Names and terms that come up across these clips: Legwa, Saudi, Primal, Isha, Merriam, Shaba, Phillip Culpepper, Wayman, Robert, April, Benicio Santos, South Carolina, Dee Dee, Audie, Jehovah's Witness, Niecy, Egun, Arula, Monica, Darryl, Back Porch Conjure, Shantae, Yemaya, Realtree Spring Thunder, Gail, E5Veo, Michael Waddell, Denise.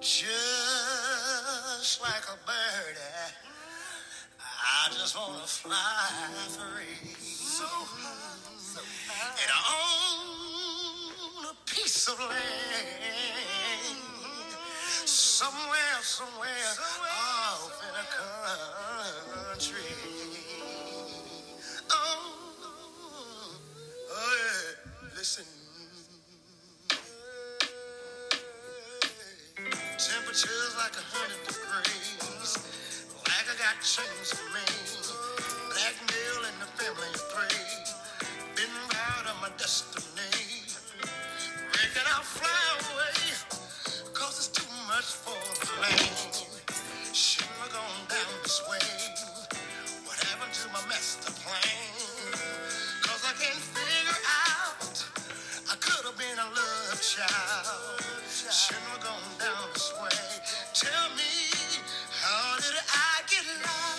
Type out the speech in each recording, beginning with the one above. Just like a bird, I just want to fly free. So high, so high. And I own a piece of land somewhere off in a country. Oh yeah. Listen. Temperatures like 100 degrees. Like I got chains to me. Blackmail and the family praise. Been out of my destiny. Reckon I'll fly away. Cause it's too much for the plane. Sure gone down this way. What happened to my master plan? Cause I can't figure out. I could have been a love child. Sure gone down this way. Tell me, how did I get lost?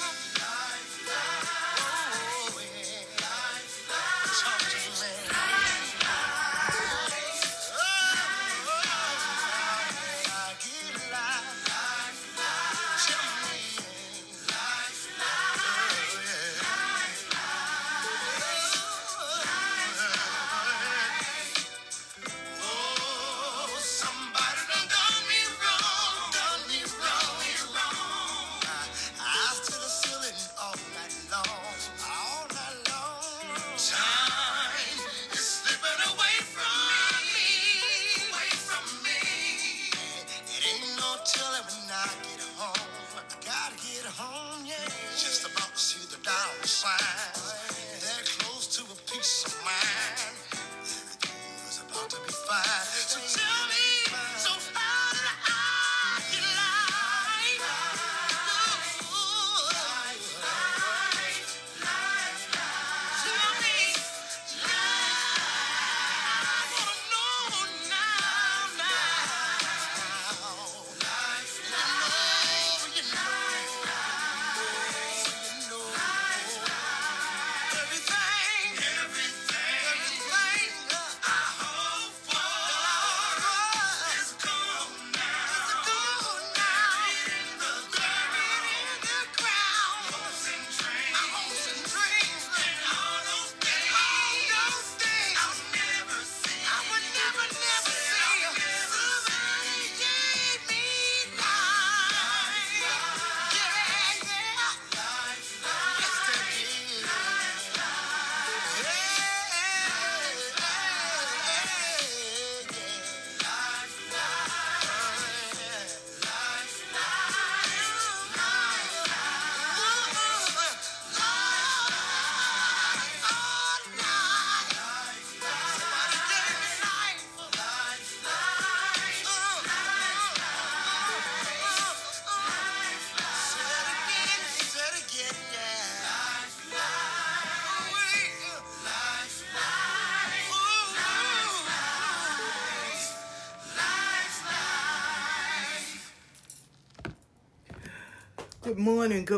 Good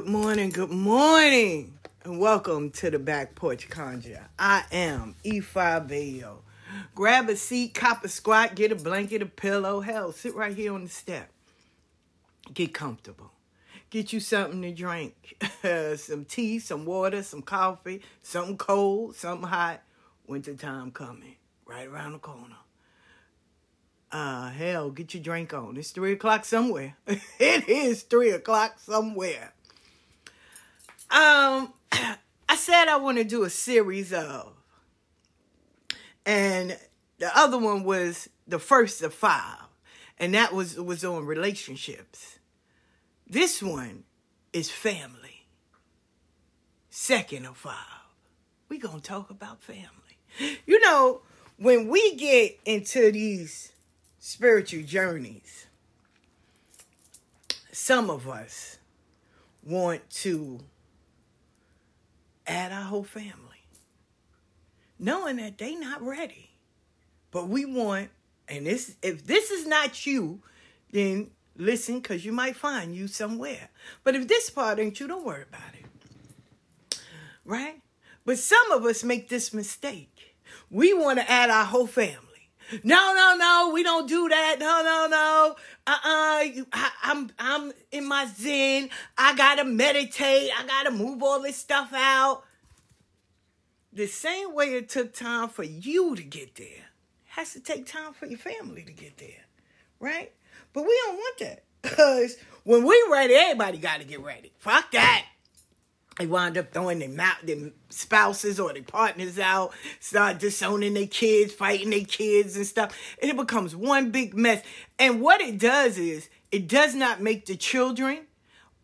morning, and welcome to the Back Porch Conjure. I am E5Veo. Grab a seat, cop a squat, get a blanket, a pillow. Hell, sit right here on the step. Get comfortable. Get you something to drink. Some tea, some water, some coffee, something cold, something hot. Winter time coming, right around the corner. Hell, get your drink on. It's 3 o'clock somewhere. It is 3 o'clock somewhere. I said I want to do a series of, and the other one was the first of 5, and that was on relationships. This one is family. Second of 5. We're going to talk about family. You know, when we get into these spiritual journeys, some of us want to add our whole family, knowing that they not ready. But we want, and this, if this is not you, then listen, because you might find you somewhere. But if this part ain't you, don't worry about it. Right? But some of us make this mistake. We want to add our whole family. No, we don't do that. No, no, you, I'm in my zen. I gotta meditate. I gotta move all this stuff out. The same way it took time for you to get there, has to take time for your family to get there, right? But we don't want that, because when we ready, everybody gotta get ready. Fuck that. They wind up throwing their spouses or their partners out, start disowning their kids, fighting their kids and stuff. And it becomes one big mess. And what it does is, it does not make the children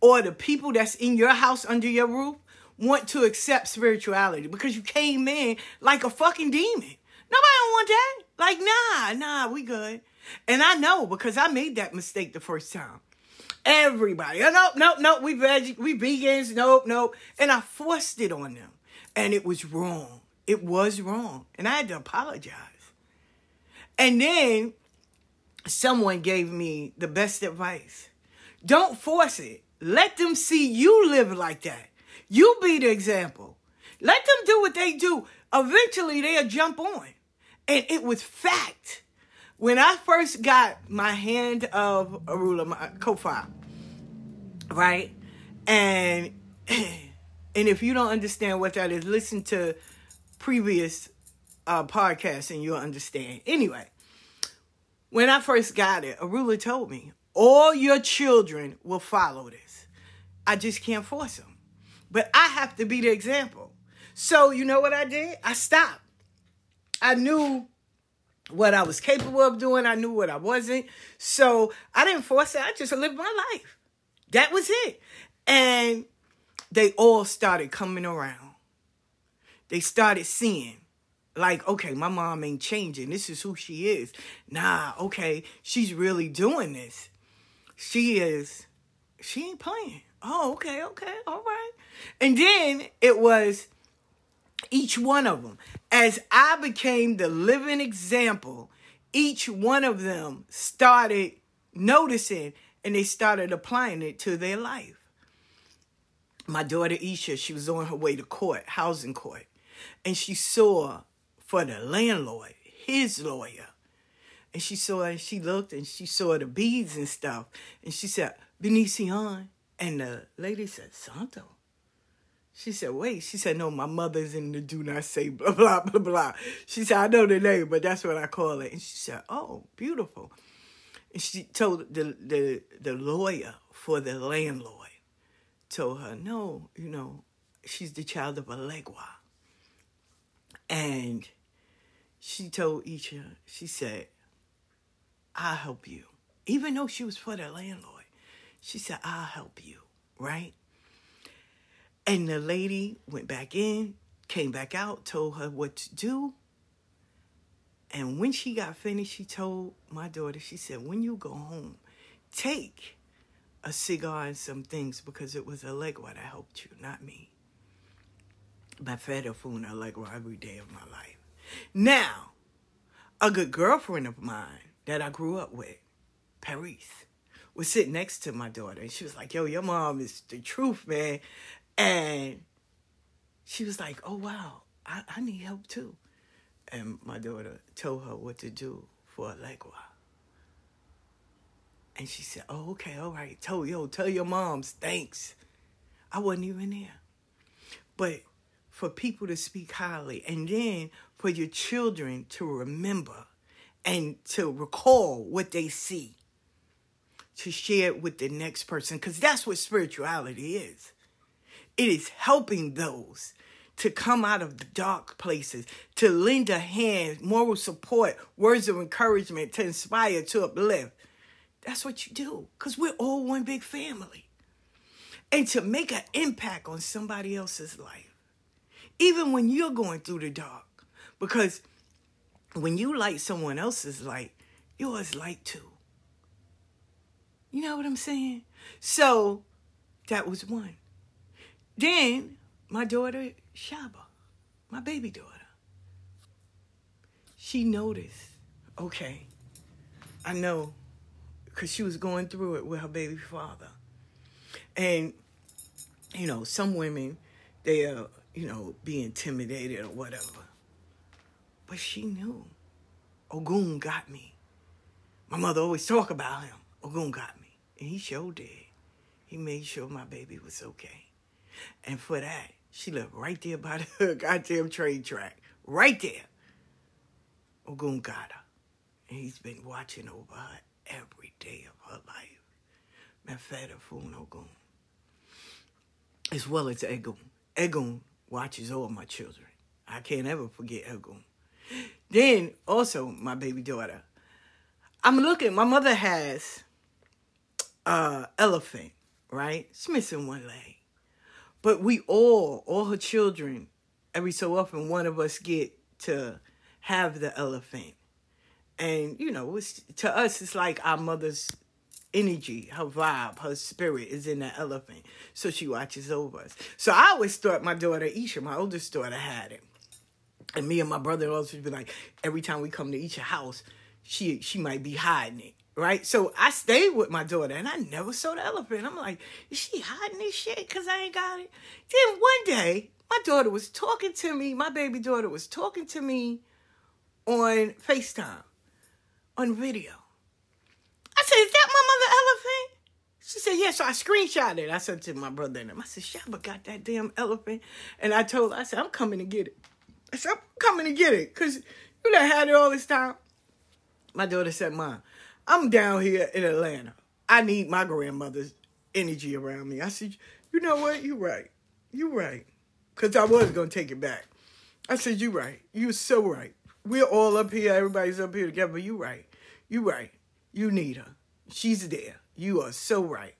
or the people that's in your house under your roof want to accept spirituality, because you came in like a fucking demon. Nobody don't want that. Like, nah, we good. And I know, because I made that mistake the first time. Everybody, oh, nope, we vegans, nope. And I forced it on them. And it was wrong. It was wrong. And I had to apologize. And then someone gave me the best advice. Don't force it. Let them see you live like that. You be the example. Let them do what they do. Eventually, they'll jump on. And it was fact. When I first got my hand of Arula, my co-founder, right? And if you don't understand what that is, listen to previous podcasts and you'll understand. Anyway, when I first got it, Arula told me, all your children will follow this. I just can't force them. But I have to be the example. So you know what I did? I stopped. I knew what I was capable of doing. I knew what I wasn't. So I didn't force it. I just lived my life. That was it. And they all started coming around. They started seeing, like, okay, my mom ain't changing. This is who she is. Nah, okay, she's really doing this. She ain't playing. Oh, okay, all right. And then it was each one of them. As I became the living example, each one of them started noticing and they started applying it to their life. My daughter Isha, she was on her way to court, housing court, and she saw for the landlord, his lawyer, and she saw and she looked and she saw the beads and stuff, and she said, "Benicio," and the lady said, "Santo." She said, wait. She said, no, my mother's in the do not say blah, blah, blah, blah. She said, I know the name, but that's what I call it. And she said, oh, beautiful. And she told the lawyer for the landlord, told her, no, you know, she's the child of a Legwa. And she told Isha, she said, I'll help you. Even though she was for the landlord, she said, I'll help you, right? And the lady went back in, came back out, told her what to do. And when she got finished, she told my daughter, she said, when you go home, take a cigar and some things, because it was a Legwa that helped you, not me. My fed a food and a Legwa every day of my life. Now, a good girlfriend of mine that I grew up with, Paris, was sitting next to my daughter. And she was like, yo, your mom is the truth, man. And she was like, oh, wow, I need help, too. And my daughter told her what to do for a Legwa. And she said, oh, okay, all right. Tell your moms, thanks. I wasn't even there. But for people to speak highly, and then for your children to remember and to recall what they see, to share it with the next person, because that's what spirituality is. It is helping those to come out of the dark places, to lend a hand, moral support, words of encouragement, to inspire, to uplift. That's what you do, because we're all one big family. And to make an impact on somebody else's life, even when you're going through the dark, because when you light someone else's light, yours light too. You know what I'm saying? So that was one. Then my daughter, Shaba, my baby daughter, she noticed, okay, I know, because she was going through it with her baby father. And, you know, some women, they are, you know, be intimidated or whatever. But she knew. Ogun got me. My mother always talk about him. Ogun got me. And he sure did. He made sure my baby was okay. And for that, she lived right there by the goddamn train track. Right there. Ogun got her. And he's been watching over her every day of her life. Mefeta Fun Ogun. As well as Egun. Egun watches all my children. I can't ever forget Egun. Then, also, my baby daughter. I'm looking. My mother has an elephant, right? She's missing one leg. But we all her children, every so often, one of us get to have the elephant. And, you know, it's, to us, it's like our mother's energy, her vibe, her spirit is in the elephant. So she watches over us. So I always thought my daughter, Isha, my oldest daughter, had it. And me and my brother-in-law would be like, every time we come to Isha's house, she might be hiding it, right? So I stayed with my daughter, and I never saw the elephant. I'm like, is she hiding this shit because I ain't got it? Then one day, my daughter was talking to me. My baby daughter was talking to me on FaceTime, on video. I said, is that my mother elephant? She said, yeah. So I screenshotted it. I sent it to my brother and him. I said, Shaba got that damn elephant. And I told her, I said, I'm coming to get it. I said, I'm coming to get it because you done had it all this time. My daughter said, Mom, I'm down here in Atlanta. I need my grandmother's energy around me. I said, you know what? You're right. You're right. Because I was going to take it back. I said, you're right. You're so right. We're all up here. Everybody's up here together. But you're right. You're right. You need her. She's there. You are so right.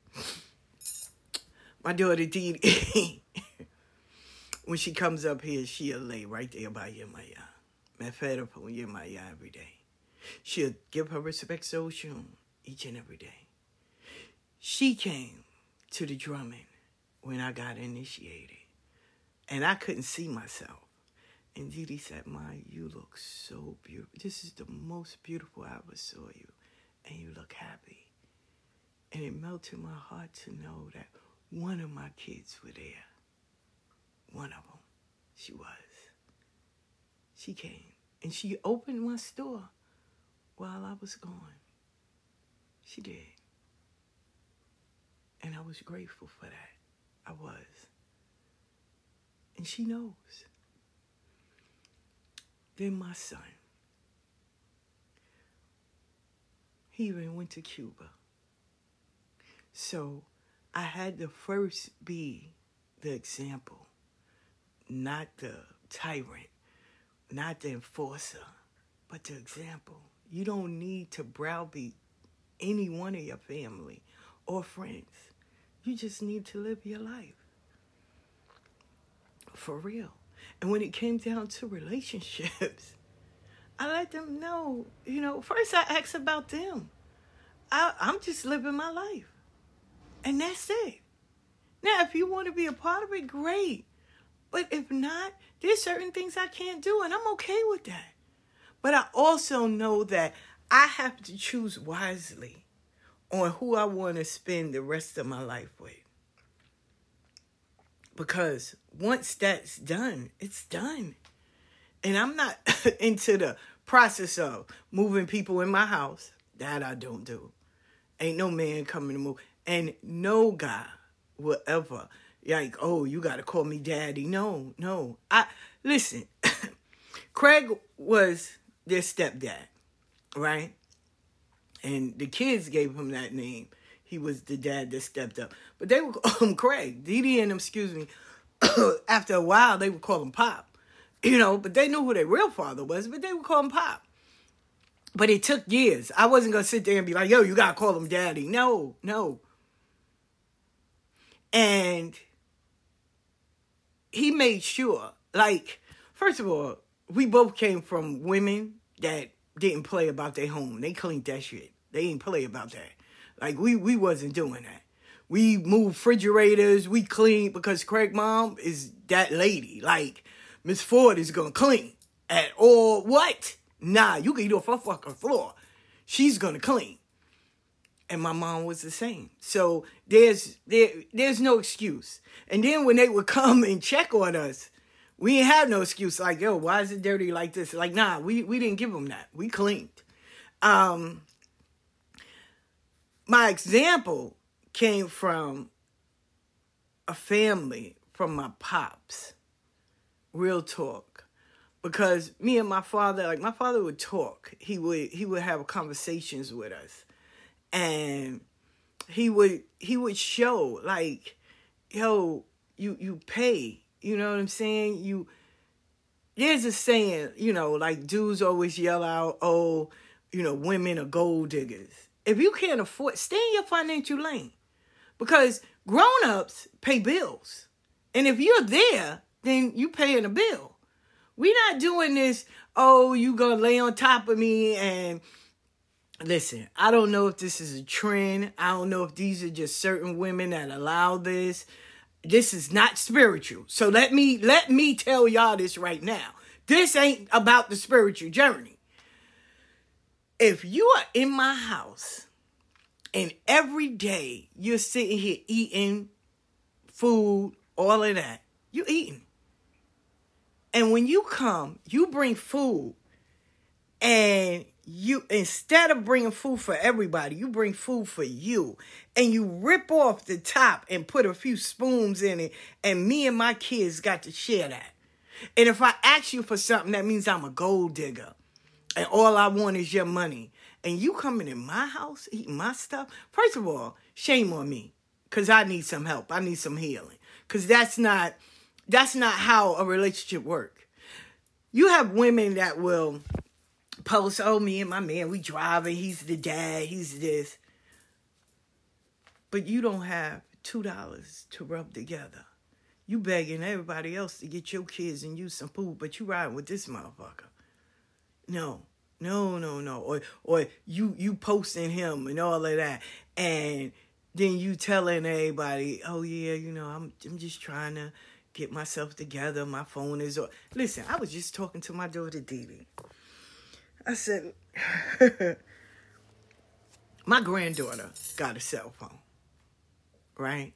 My daughter, Dee Dee, when she comes up here, she'll lay right there by Yemaya. I'm fed up on Yemaya every day. She'll give her respect so soon, each and every day. She came to the drumming when I got initiated, and I couldn't see myself. And Dee Dee said, Ma, you look so beautiful. This is the most beautiful I ever saw you, and you look happy. And it melted my heart to know that one of my kids were there. One of them, she was. She came, and she opened my store. While I was gone, she did. And I was grateful for that. I was. And she knows. Then my son, he even went to Cuba. So I had to first be the example, not the tyrant, not the enforcer, but the example. You don't need to browbeat any one of your family or friends. You just need to live your life. For real. And when it came down to relationships, I let them know, you know, first I asked about them. I'm just living my life. And that's it. Now, if you want to be a part of it, great. But if not, there's certain things I can't do, and I'm okay with that. But I also know that I have to choose wisely on who I want to spend the rest of my life with. Because once that's done, it's done. And I'm not into the process of moving people in my house. That I don't do. Ain't no man coming to move. And no guy will ever, like, oh, you got to call me daddy. No. Listen, Craig was their stepdad, right? And the kids gave him that name. He was the dad that stepped up. But they would call him Craig. Dee Dee and him, excuse me, after a while, they would call him Pop. You know, but they knew who their real father was, but they would call him Pop. But it took years. I wasn't going to sit there and be like, yo, you got to call him daddy. No. And he made sure, like, first of all, we both came from women that didn't play about their home. They cleaned that shit. They didn't play about that. Like, we wasn't doing that. We moved refrigerators. We cleaned because Craig's mom is that lady. Like, Miss Ford is going to clean at all. What? Nah, you can eat off her fucking floor. She's going to clean. And my mom was the same. So there's no excuse. And then when they would come and check on us, we ain't have no excuse. Like, yo, why is it dirty like this? Like, nah, we didn't give them that. We cleaned. my example came from a family, from my pops. Real talk. Because me and my father, like, my father would talk. He would have conversations with us. And he would show, like, yo, you pay. You know what I'm saying? There's a saying, you know, like, dudes always yell out, oh, you know, women are gold diggers. If you can't afford, stay in your financial lane. Because grown-ups pay bills. And if you're there, then you paying a bill. We're not doing this, oh, you gonna lay on top of me. And listen, I don't know if this is a trend. I don't know if these are just certain women that allow this. This is not spiritual. So let me tell y'all this right now. This ain't about the spiritual journey. If you are in my house and every day you're sitting here eating food, all of that, you eating. And when you come, you bring food, and you, instead of bringing food for everybody, you bring food for you, and you rip off the top and put a few spoons in it, and me and my kids got to share that. And if I ask you for something, that means I'm a gold digger, and all I want is your money. And you coming in my house, eating my stuff? First of all, shame on me, because I need some help. I need some healing, because that's not how a relationship works. You have women that will post, oh, me and my man, we driving, he's the dad, he's this. But you don't have $2 to rub together. You begging everybody else to get your kids and you some food, but you riding with this motherfucker. No. Or you posting him and all of that. And then you telling everybody, oh, yeah, you know, I'm just trying to get myself together. My phone is... Listen, I was just talking to my daughter, Dee Dee. I said, my granddaughter got a cell phone, right?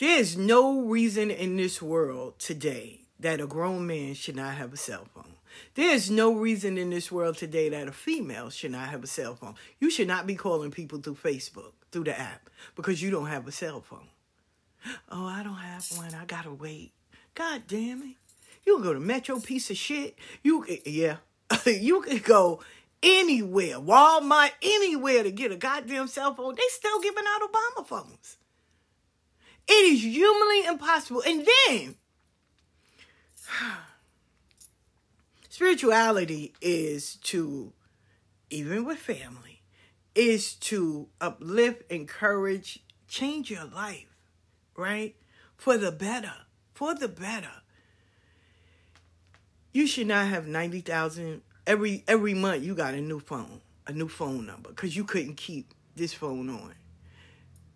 There's no reason in this world today that a grown man should not have a cell phone. There's no reason in this world today that a female should not have a cell phone. You should not be calling people through Facebook, through the app, because you don't have a cell phone. Oh, I don't have one. I gotta wait. God damn it. You can go to Metro, piece of shit. You could go anywhere, Walmart, anywhere to get a goddamn cell phone. They still giving out Obama phones. It is humanly impossible. And then, spirituality is to, even with family, is to uplift, encourage, change your life, right? For the better. You should not have 90,000 every month. You got a new phone number, because you couldn't keep this phone on.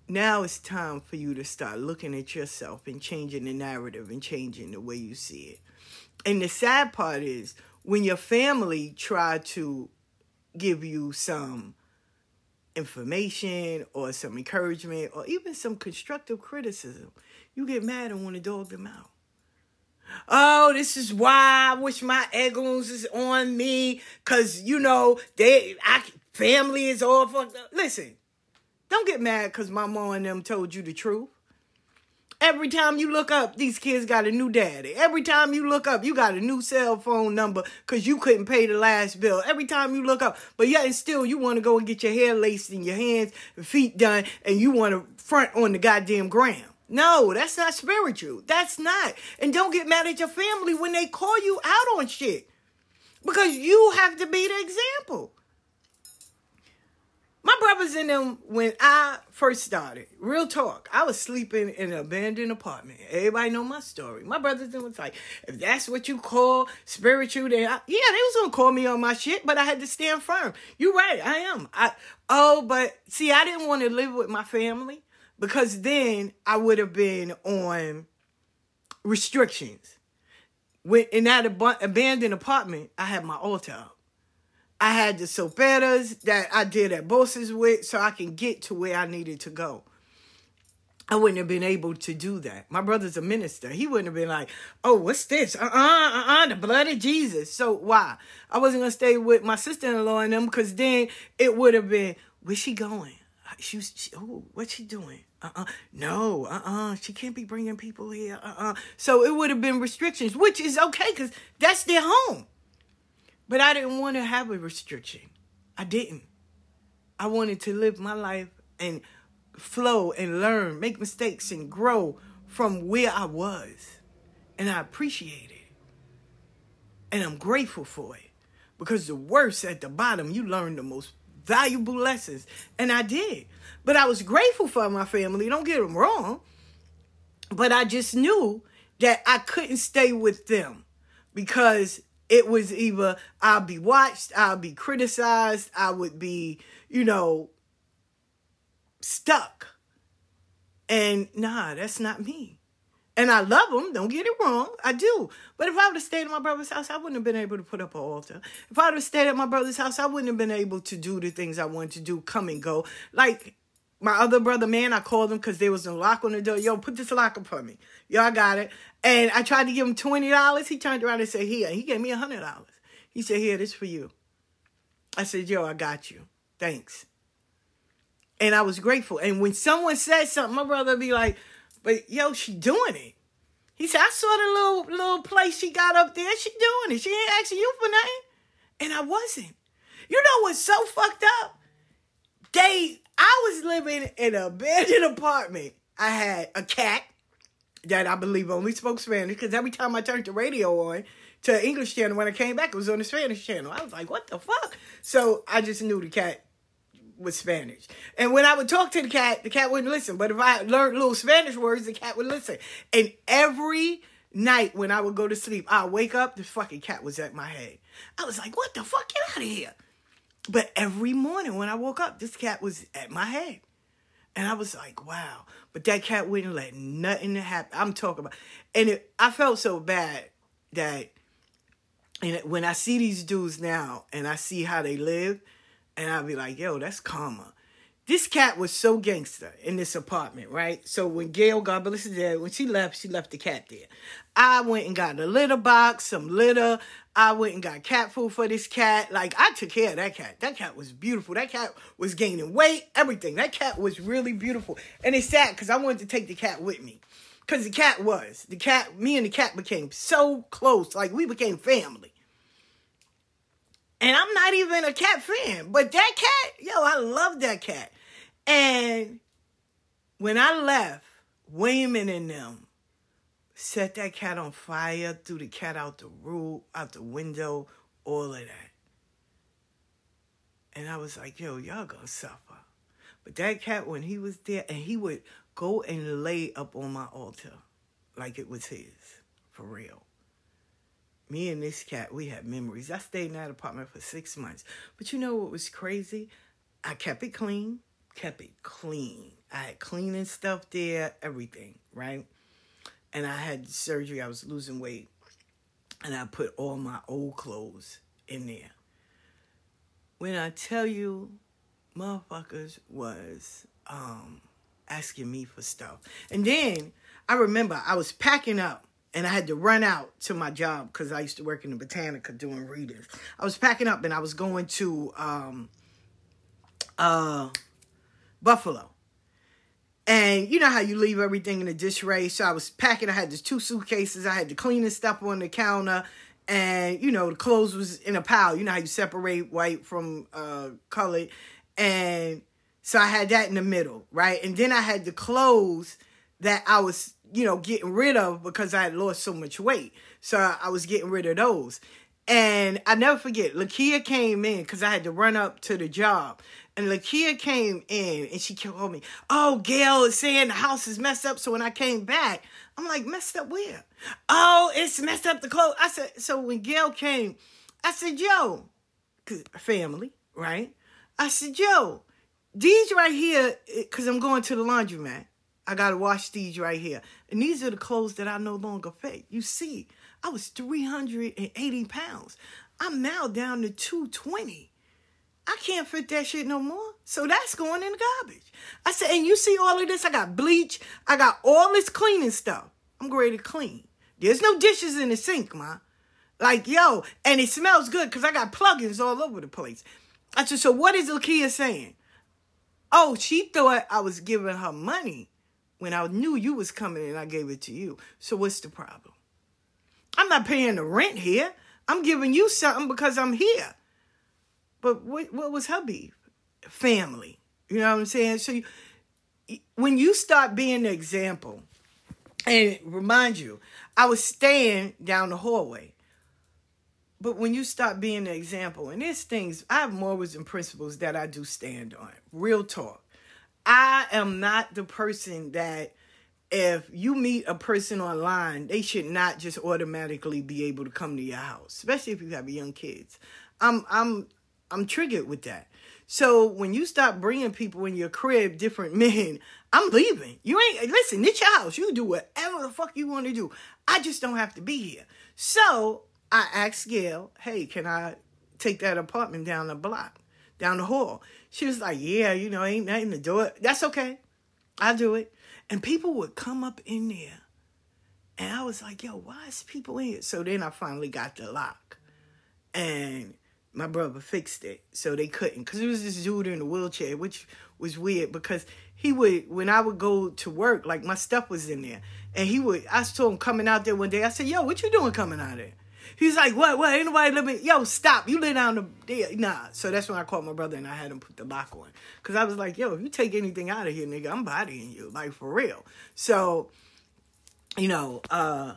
Now it's time for you to start looking at yourself and changing the narrative and changing the way you see it. And the sad part is when your family try to give you some information or some encouragement or even some constructive criticism, you get mad and want to dog them out. Oh, this is why I wish my Eguns is on me, because, you know, family is all fucked up. Listen, don't get mad because my mom and them told you the truth. Every time you look up, these kids got a new daddy. Every time you look up, you got a new cell phone number because you couldn't pay the last bill. Every time you look up, but yet and still you want to go and get your hair laced and your hands and feet done, and you want to front on the goddamn gram. No, that's not spiritual. That's not. And don't get mad at your family when they call you out on shit, because you have to be the example. My brothers and them, when I first started, real talk, I was sleeping in an abandoned apartment. Everybody know my story. My brothers and them was like, if that's what you call spiritual, then they was going to call me on my shit, but I had to stand firm. You're right, I am. I didn't want to live with my family, because then I would have been on restrictions. In that abandoned apartment, I had my altar up. I had the soperas that I did at Bosses with, so I can get to where I needed to go. I wouldn't have been able to do that. My brother's a minister. He wouldn't have been like, oh, what's this? The blood of Jesus. So why? I wasn't going to stay with my sister-in-law and them, because then it would have been, where's she going? What's she doing? No, she can't be bringing people here, So it would have been restrictions, which is okay, because that's their home. But I didn't want to have a restriction. I didn't. I wanted to live my life and flow and learn, make mistakes and grow from where I was. And I appreciate it. And I'm grateful for it. Because the worst at the bottom, you learn the most valuable lessons. And I did. But I was grateful for my family. Don't get them wrong. But I just knew that I couldn't stay with them. Because it was either I'll be watched, I'll be criticized, I would be, you know, stuck. And nah, that's not me. And I love them. Don't get it wrong. I do. But if I would have stayed at my brother's house, I wouldn't have been able to put up an altar. If I would have stayed at my brother's house, I wouldn't have been able to do the things I wanted to do, come and go. Like my other brother, man, I called him because there was no lock on the door. Yo, put this lock up on me. Y'all got it. And I tried to give him $20. He turned around and said, here. He gave me $100. He said, here, this for you. I said, yo, I got you. Thanks. And I was grateful. And when someone said something, my brother would be like, but yo, she doing it. He said, I saw the little place she got up there. She doing it. She ain't asking you for nothing. And I wasn't. You know what's so fucked up? I was living in an abandoned apartment. I had a cat that I believe only spoke Spanish, because every time I turned the radio on to an English channel, when I came back, it was on the Spanish channel. I was like, what the fuck? So I just knew the cat was Spanish. And when I would talk to the cat wouldn't listen. But if I learned little Spanish words, the cat would listen. And every night when I would go to sleep, I wake up, the fucking cat was at my head. I was like, what the fuck? Get out of here. But every morning when I woke up, this cat was at my head. And I was like, wow. But that cat wouldn't let nothing happen. I'm talking about. And I felt so bad that, and when I see these dudes now and I see how they live, and I'd be like, yo, that's karma. This cat was so gangster in this apartment, right? So when Gail, God bless her dad, when she left the cat there. I went and got a litter box, some litter. I went and got cat food for this cat. Like, I took care of that cat. That cat was beautiful. That cat was gaining weight, everything. That cat was really beautiful. And it's sad because I wanted to take the cat with me. Because me and the cat became so close. Like, we became family. And I'm not even a cat fan, but that cat, yo, I love that cat. And when I left, Wayman and them set that cat on fire, threw the cat out the window, all of that. And I was like, yo, y'all gonna suffer. But that cat, when he was there, and he would go and lay up on my altar like it was his, for real. Me and this cat, we had memories. I stayed in that apartment for 6 months. But you know what was crazy? I kept it clean. I had cleaning stuff there, everything, right? And I had surgery. I was losing weight. And I put all my old clothes in there. When I tell you, motherfuckers was asking me for stuff. And then I remember I was packing up. And I had to run out to my job because I used to work in the Botanica doing readings. I was packing up and I was going to Buffalo. And you know how you leave everything in a disarray. So I was packing. I had these 2 suitcases. I had the cleaning stuff on the counter. And, you know, the clothes was in a pile. You know how you separate white from colored. And so I had that in the middle, right? And then I had the clothes that I was, you know, getting rid of because I had lost so much weight. So I was getting rid of those. And I never forget, Lakeia came in because I had to run up to the job. And Lakeia came in and she called me, oh, Gail is saying the house is messed up. So when I came back, I'm like, messed up where? Oh, it's messed up the clothes. I said, so when Gail came, I said, yo, family, right? I said, yo, these right here, because I'm going to the laundromat. I got to wash these right here. And these are the clothes that I no longer fit. You see, I was 380 pounds. I'm now down to 220. I can't fit that shit no more. So that's going in the garbage. I said, and you see all of this? I got bleach. I got all this cleaning stuff. I'm ready to clean. There's no dishes in the sink, ma. Like, yo, and it smells good because I got plugins all over the place. I said, so what is Lakeia saying? Oh, she thought I was giving her money when I knew you was coming and I gave it to you. So what's the problem? I'm not paying the rent here. I'm giving you something because I'm here. But what was her beef? Family. You know what I'm saying? So when you start being the example, and remind you, I was staying down the hallway. But when you start being the example, and there's things, I have morals and principles that I do stand on. Real talk. I am not the person that if you meet a person online, they should not just automatically be able to come to your house, especially if you have young kids. I'm triggered with that. So when you stop bringing people in your crib, different men, I'm leaving. You ain't, listen, it's your house. You do whatever the fuck you want to do. I just don't have to be here. So I asked Gail, hey, can I take that apartment down the block, down the hall? She was like, yeah, you know, ain't nothing to do it. That's okay. I'll do it. And people would come up in there. And I was like, yo, why is people in here? So then I finally got the lock. And my brother fixed it, so they couldn't. Because it was this dude in a wheelchair, which was weird because he would, when I would go to work, like my stuff was in there. And he would, I saw him coming out there one day. I said, yo, what you doing coming out of there? He's like, what, ain't nobody living? Yo, stop, you lay down there. Nah, so that's when I called my brother and I had him put the lock on. Because I was like, yo, if you take anything out of here, nigga, I'm bodying you, like for real. So, you know, I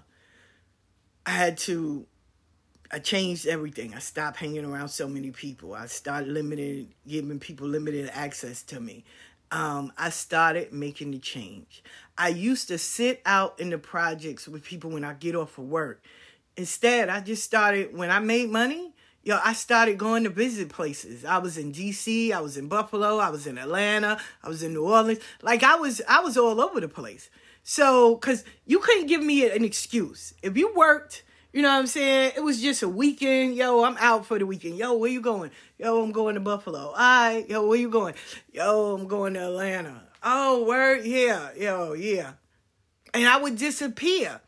changed everything. I stopped hanging around so many people. I started giving people limited access to me. I started making the change. I used to sit out in the projects with people when I get off of work. Instead, I just started, when I made money, yo, I started going to visit places. I was in D.C., I was in Buffalo, I was in Atlanta, I was in New Orleans. Like, I was all over the place. So, because you couldn't give me an excuse. If you worked, you know what I'm saying? It was just a weekend. Yo, I'm out for the weekend. Yo, where you going? Yo, I'm going to Buffalo. All right. Yo, where you going? Yo, I'm going to Atlanta. Oh, word? Yeah. Yo, yeah. And I would disappear.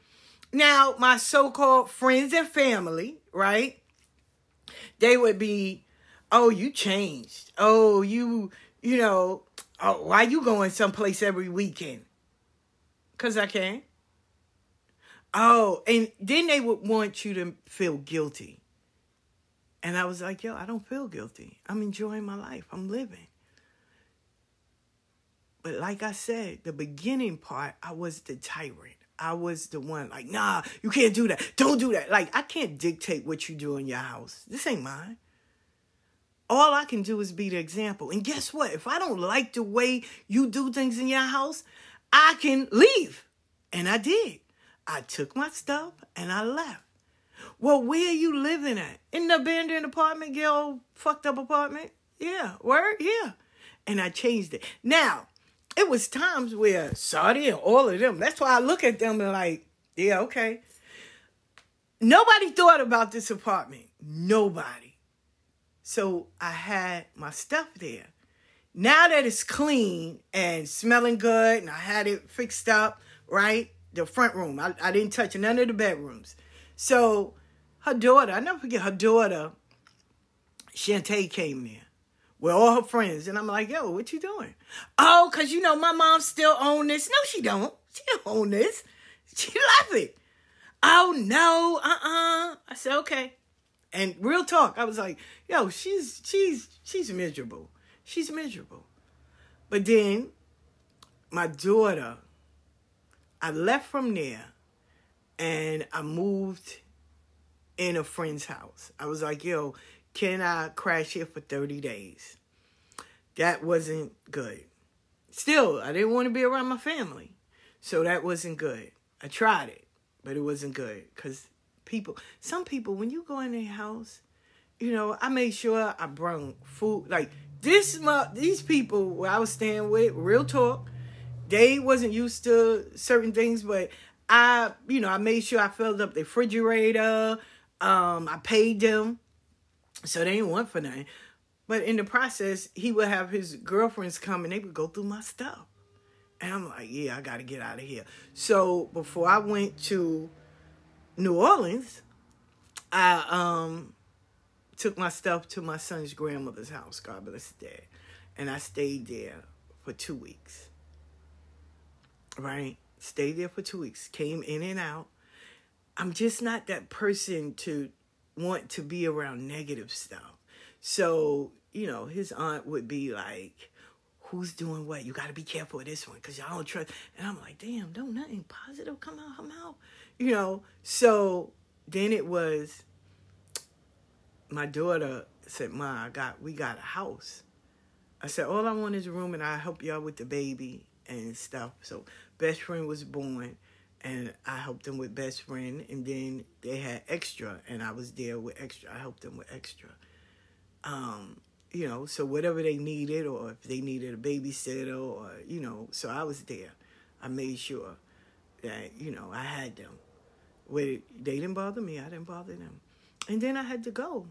Now, my so-called friends and family, right? They would be, oh, you changed. Oh, you know, oh, why you going someplace every weekend? Because I can. Oh, and then they would want you to feel guilty. And I was like, yo, I don't feel guilty. I'm enjoying my life. I'm living. But like I said, the beginning part, I was the tyrant. I was the one like, nah, you can't do that. Don't do that. Like, I can't dictate what you do in your house. This ain't mine. All I can do is be the example. And guess what? If I don't like the way you do things in your house, I can leave. And I did. I took my stuff and I left. Well, where are you living at? In the abandoned apartment, girl, fucked up apartment? Yeah, word? Yeah. And I changed it. Now, it was times where Saudi and all of them, that's why I look at them and like, yeah, okay. Nobody thought about this apartment. Nobody. So I had my stuff there. Now that it's clean and smelling good and I had it fixed up, right? The front room. I didn't touch none of the bedrooms. So her daughter, I never forget, her daughter, Shantae, came there with all her friends. And I'm like, yo, what you doing? Oh, because, you know, my mom still owns this. No, she don't. She don't own this. She left it. Oh, no. I said, okay. And real talk, I was like, yo, she's miserable. She's miserable. But then my daughter, I left from there and I moved in a friend's house. I was like, yo, can I crash here for 30 days? That wasn't good. Still, I didn't want to be around my family. So that wasn't good. I tried it, but it wasn't good. Because some people, when you go in their house, you know, I made sure I brought food. Like, these people where I was staying with, real talk, they wasn't used to certain things, but I made sure I filled up the refrigerator. I paid them. So they didn't want for nothing. But in the process, he would have his girlfriends come and they would go through my stuff. And I'm like, yeah, I got to get out of here. So before I went to New Orleans, I took my stuff to my son's grandmother's house, God bless his dad. And I stayed there for 2 weeks. Right? Stayed there for 2 weeks. Came in and out. I'm just not that person to want to be around negative stuff. So, you know, his aunt would be like, who's doing what? You got to be careful with this one because y'all don't trust. And I'm like, damn, don't nothing positive come out her mouth. You know, so then it was my daughter said, Ma, we got a house. I said, all I want is a room and I'll help y'all with the baby and stuff. So Best Friend was born and I helped them with Best Friend. And then they had Extra and I was there with Extra. I helped them with Extra. You know, so whatever they needed, or if they needed a babysitter, or, you know, so I was there. I made sure that, you know, I had them. They didn't bother me. I didn't bother them. And then I had to go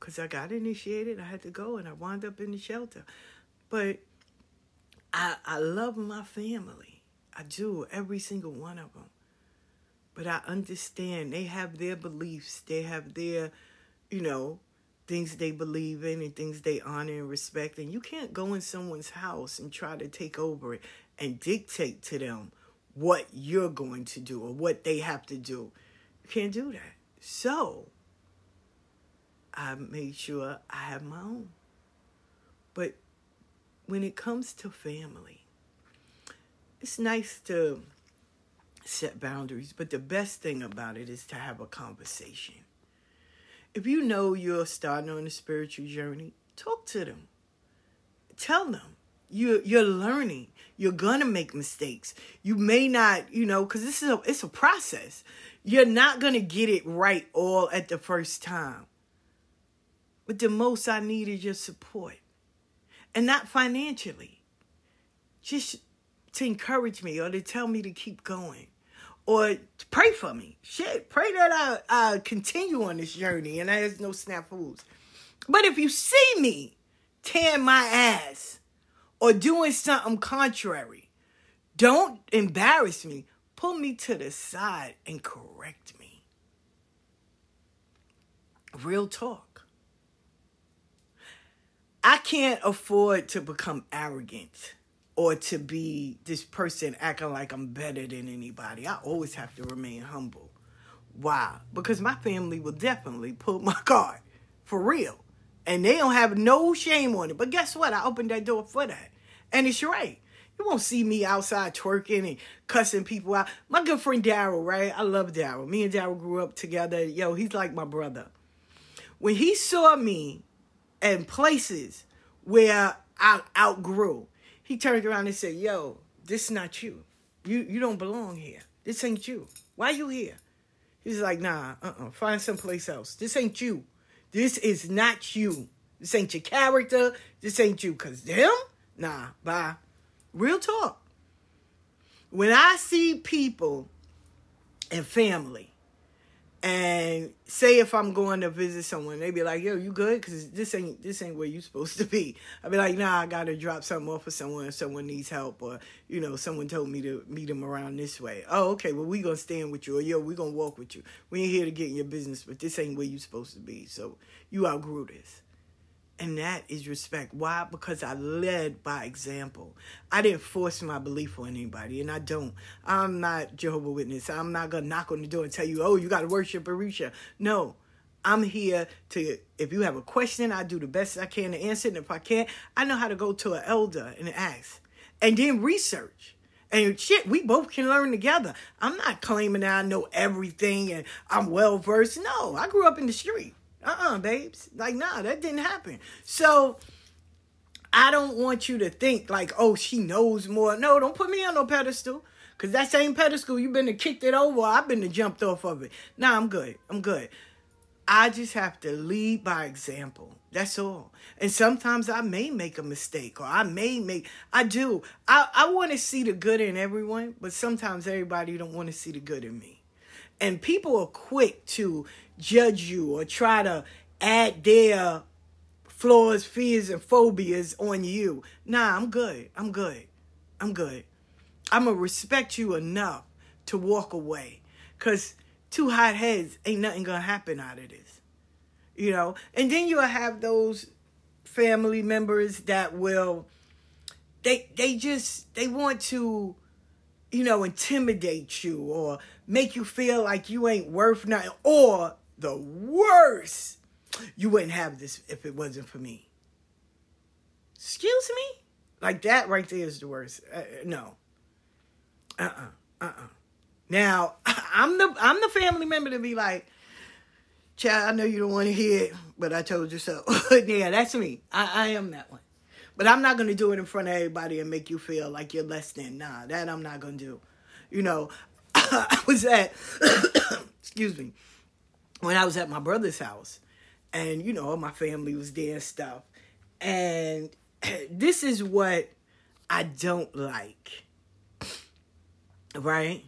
because I got initiated. I had to go and I wound up in the shelter. But I love my family. I do, every single one of them. But I understand they have their beliefs. They have their, you know, things they believe in and things they honor and respect. And you can't go in someone's house and try to take over it and dictate to them what you're going to do or what they have to do. You can't do that. So I made sure I have my own. But when it comes to family, it's nice to set boundaries, but the best thing about it is to have a conversation. If you know you're starting on a spiritual journey, talk to them. Tell them. You're learning. You're going to make mistakes. You may not, you know, because it's a process. You're not going to get it right all at the first time. But the most I need is your support. And not financially. Just to encourage me or to tell me to keep going. Or pray for me. Shit, pray that I continue on this journey and there's no snafus. But if you see me tearing my ass or doing something contrary, don't embarrass me. Pull me to the side and correct me. Real talk. I can't afford to become arrogant. Or to be this person acting like I'm better than anybody. I always have to remain humble. Why? Because my family will definitely pull my card. For real. And they don't have no shame on it. But guess what? I opened that door for that. And it's right. You won't see me outside twerking and cussing people out. My good friend Darryl, right? I love Darryl. Me and Darryl grew up together. Yo, he's like my brother. When he saw me in places where I outgrew, he turned around and said, yo, this is not you. You don't belong here. This ain't you. Why you here? He was like, nah, find someplace else. This ain't you. This is not you. This ain't your character. This ain't you. Because them? Nah, bye. Real talk. When I see people and family and say if I'm going to visit someone, they be like, yo, you good? Because this ain't where you supposed to be. I be like, nah, I got to drop something off for someone. Someone needs help or, you know, someone told me to meet them around this way. Oh, okay, well, we going to stand with you. Or, yo, we going to walk with you. We ain't here to get in your business, but this ain't where you supposed to be. So you outgrew this. And that is respect. Why? Because I led by example. I didn't force my belief on anybody, and I don't. I'm not Jehovah's Witness. I'm not going to knock on the door and tell you, oh, you got to worship Orisha. No, I'm here to, if you have a question, I do the best I can to answer it. And if I can't, I know how to go to an elder and ask. And then research. And shit, we both can learn together. I'm not claiming that I know everything and I'm well-versed. No, I grew up in the street. Babes. Like, nah, that didn't happen. So I don't want you to think like, oh, she knows more. No, don't put me on no pedestal. Because that same pedestal, you've been to kicked it over. I've been to jumped off of it. Nah, I'm good. I just have to lead by example. That's all. And sometimes I may make a mistake or I do. I want to see the good in everyone, but sometimes everybody don't want to see the good in me. And people are quick to judge you or try to add their flaws, fears, and phobias on you. Nah, I'm good. I'm going to respect you enough to walk away. Because two hot heads ain't nothing going to happen out of this. You know? And then you'll have those family members that will They want to, you know, intimidate you or make you feel like you ain't worth nothing. Or the worst, you wouldn't have this if it wasn't for me. Excuse me? Like that right there is the worst. No. Now, I'm the family member to be like, child, I know you don't want to hear it, but I told you so. Yeah, that's me. I am that one. But I'm not going to do it in front of everybody and make you feel like you're less than. Nah, that I'm not going to do. You know, I was at, excuse me, when I was at my brother's house. And, you know, my family was there and stuff. And this is what I don't like. Right?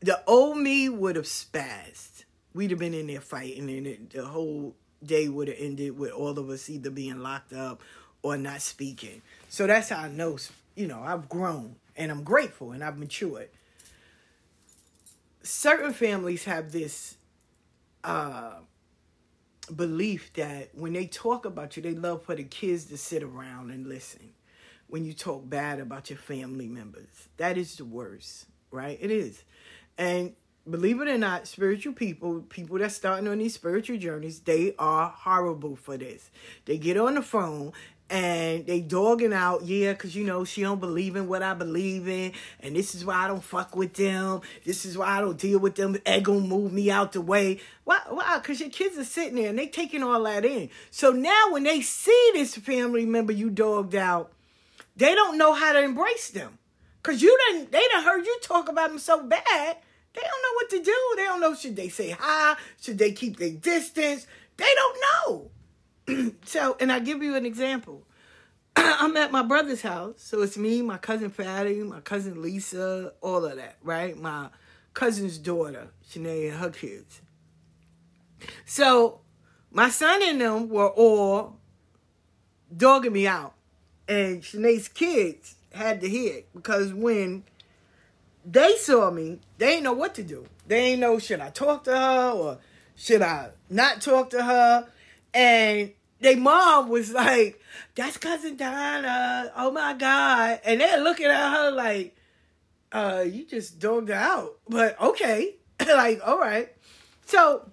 The old me would have spazzed. We'd have been in there fighting. And the whole day would have ended with all of us either being locked up or not speaking. So that's how I know, you know, I've grown and I'm grateful and I've matured. Certain families have this belief that when they talk about you, they love for the kids to sit around and listen. When you talk bad about your family members, that is the worst, right? It is. And believe it or not, spiritual people, people that's starting on these spiritual journeys, they are horrible for this. They get on the phone and they dogging out, yeah, because, you know, she don't believe in what I believe in. And this is why I don't fuck with them. This is why I don't deal with them. Egun move me out the way. Why? Because your kids are sitting there and they taking all that in. So now when they see this family member you dogged out, they don't know how to embrace them. Because they done heard you talk about them so bad, they don't know what to do. They don't know, should they say hi? Should they keep their distance? They don't know. So, and I give you an example. I'm at my brother's house. So it's me, my cousin Fatty, my cousin Lisa, all of that, right? My cousin's daughter, Sinead, and her kids. So my son and them were all dogging me out. And Sinead's kids had to hear it because when they saw me, they ain't know what to do. They ain't know, should I talk to her or should I not talk to her? And their mom was like, that's Cousin Donna. Oh, my God. And they're looking at her like, you just dogged her out. But okay. Like, all right. So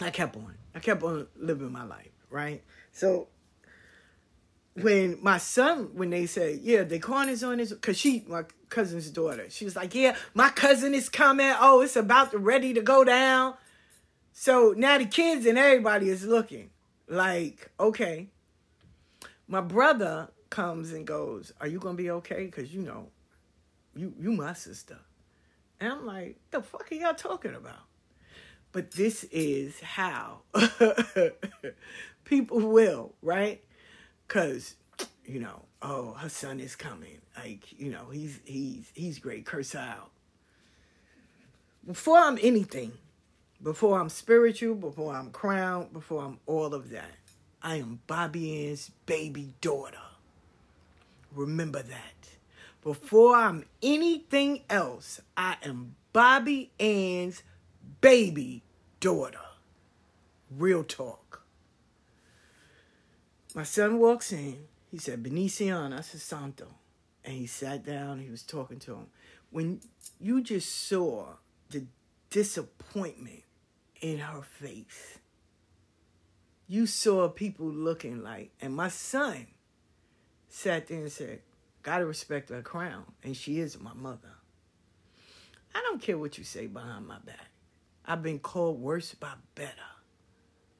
I kept on living my life, right? So when my son, when they said, yeah, the corner's on this, because she, my cousin's daughter, she was like, yeah, my cousin is coming. Oh, it's about to ready to go down. So now the kids and everybody is looking like, okay. My brother comes and goes, are you going to be okay? Because, you know, you my sister. And I'm like, the fuck are y'all talking about? But this is how people will, right? Because, you know, oh, her son is coming. Like, you know, he's great. Curse her out. Before I'm anything, before I'm spiritual, before I'm crowned, before I'm all of that, I am Bobby Ann's baby daughter. Remember that. Before I'm anything else, I am Bobby Ann's baby daughter. Real talk. My son walks in. He said, Benicio Santos. And he sat down. He was talking to him. When you just saw the disappointment in her face. You saw people looking like, and my son sat there and said, gotta respect her crown, and she is my mother. I don't care what you say behind my back. I've been called worse by better.